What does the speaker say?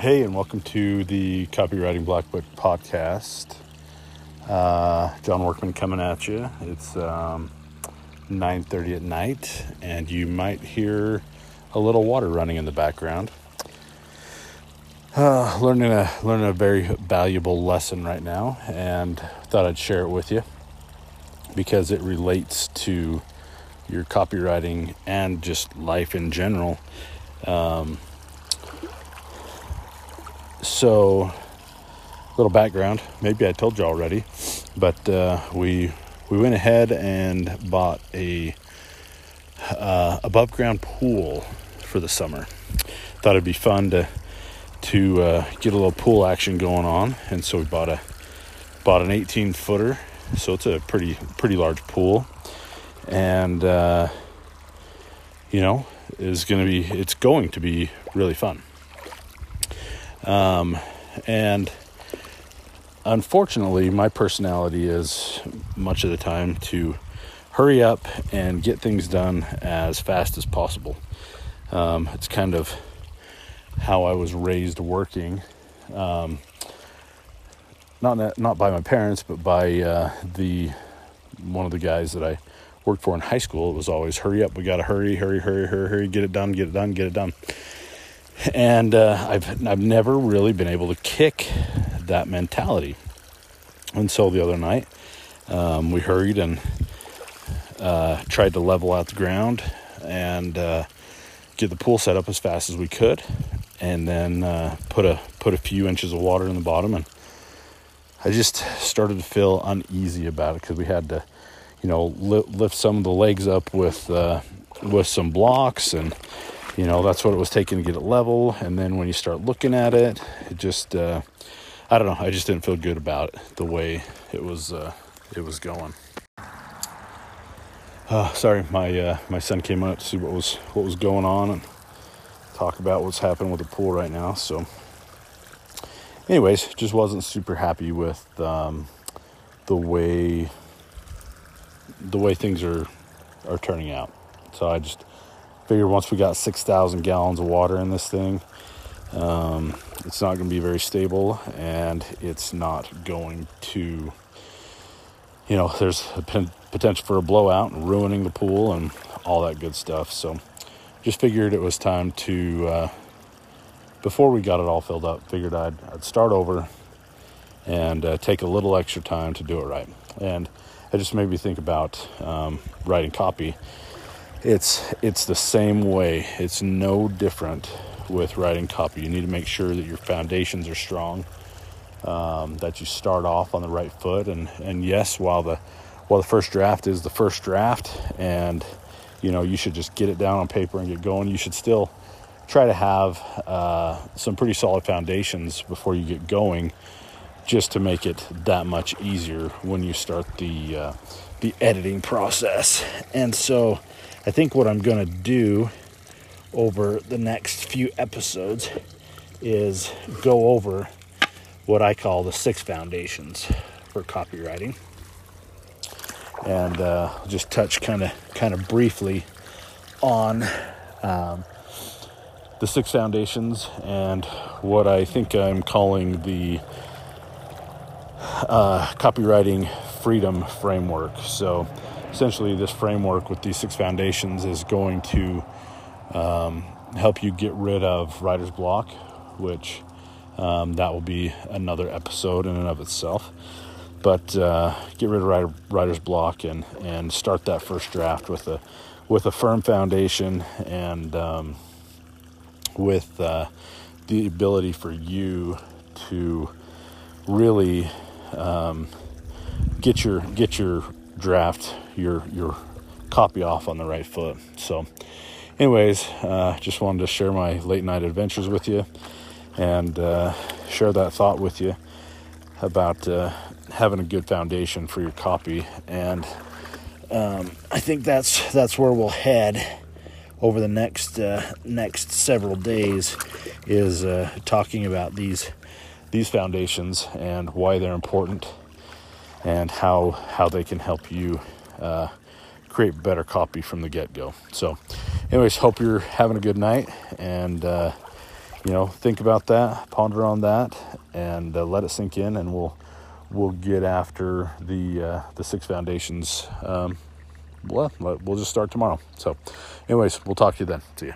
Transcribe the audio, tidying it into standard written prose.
Hey, and welcome to the Copywriting Black Book Podcast. John Workman coming at you. It's 9:30 at night, and you might hear a little water running in the background. Learning a very valuable lesson right now, and thought I'd share it with you because it relates to your copywriting and just life in general. So, little background. Maybe I told you already, but we went ahead and bought a above ground pool for the summer. Thought it'd be fun to get a little pool action going on, and so we bought an 18 footer. So it's a pretty large pool, and it's going to be really fun. And unfortunately, my personality is much of the time to hurry up and get things done as fast as possible. It's kind of how I was raised working, not by my parents, but by one of the guys that I worked for in high school. It was always hurry up. We got to hurry, get it done. And I've never really been able to kick that mentality. And so the other night, we hurried and tried to level out the ground and get the pool set up as fast as we could, and then put a few inches of water in the bottom. And I just started to feel uneasy about it because we had to, lift some of the legs up with some blocks and. That's what it was taking to get it level. And then when you start looking at it, it just, I don't know. I just didn't feel good about it, the way it was going. Sorry. My son came up to see what was going on and talk about what's happening with the pool right now. So anyways, just wasn't super happy with, the way things are turning out. So I just figured once we got 6,000 gallons of water in this thing, it's not going to be very stable, and it's not going to, there's a potential for a blowout and ruining the pool and all that good stuff. So just figured it was time to, before we got it all filled up, figured I'd start over and take a little extra time to do it right. And it just made me think about writing copy. It's the same way. It's no different with writing copy. You need to make sure that your foundations are strong, that you start off on the right foot. And yes, while the first draft is the first draft, and you should just get it down on paper and get going, you should still try to have some pretty solid foundations before you get going, just to make it that much easier when you start the editing process. And so I think what I'm going to do over the next few episodes is go over what I call the 6 foundations for copywriting, and just touch kind of briefly on the 6 foundations and what I think I'm calling the copywriting freedom framework. So essentially, this framework with these 6 foundations is going to help you get rid of writer's block, which that will be another episode in and of itself. But get rid of writer's block and start that first draft with a firm foundation, and with the ability for you to really get your draft, your copy off on the right foot. So anyways, just wanted to share my late night adventures with you, and share that thought with you about having a good foundation for your copy. And I think that's where we'll head over the next several days, is talking about these foundations and why they're important, and how they can help you create better copy from the get-go. So anyways, hope you're having a good night, and you know, think about that, ponder on that, and let it sink in, and we'll get after the six foundations. We'll just start tomorrow. So anyways, we'll talk to you then. See ya.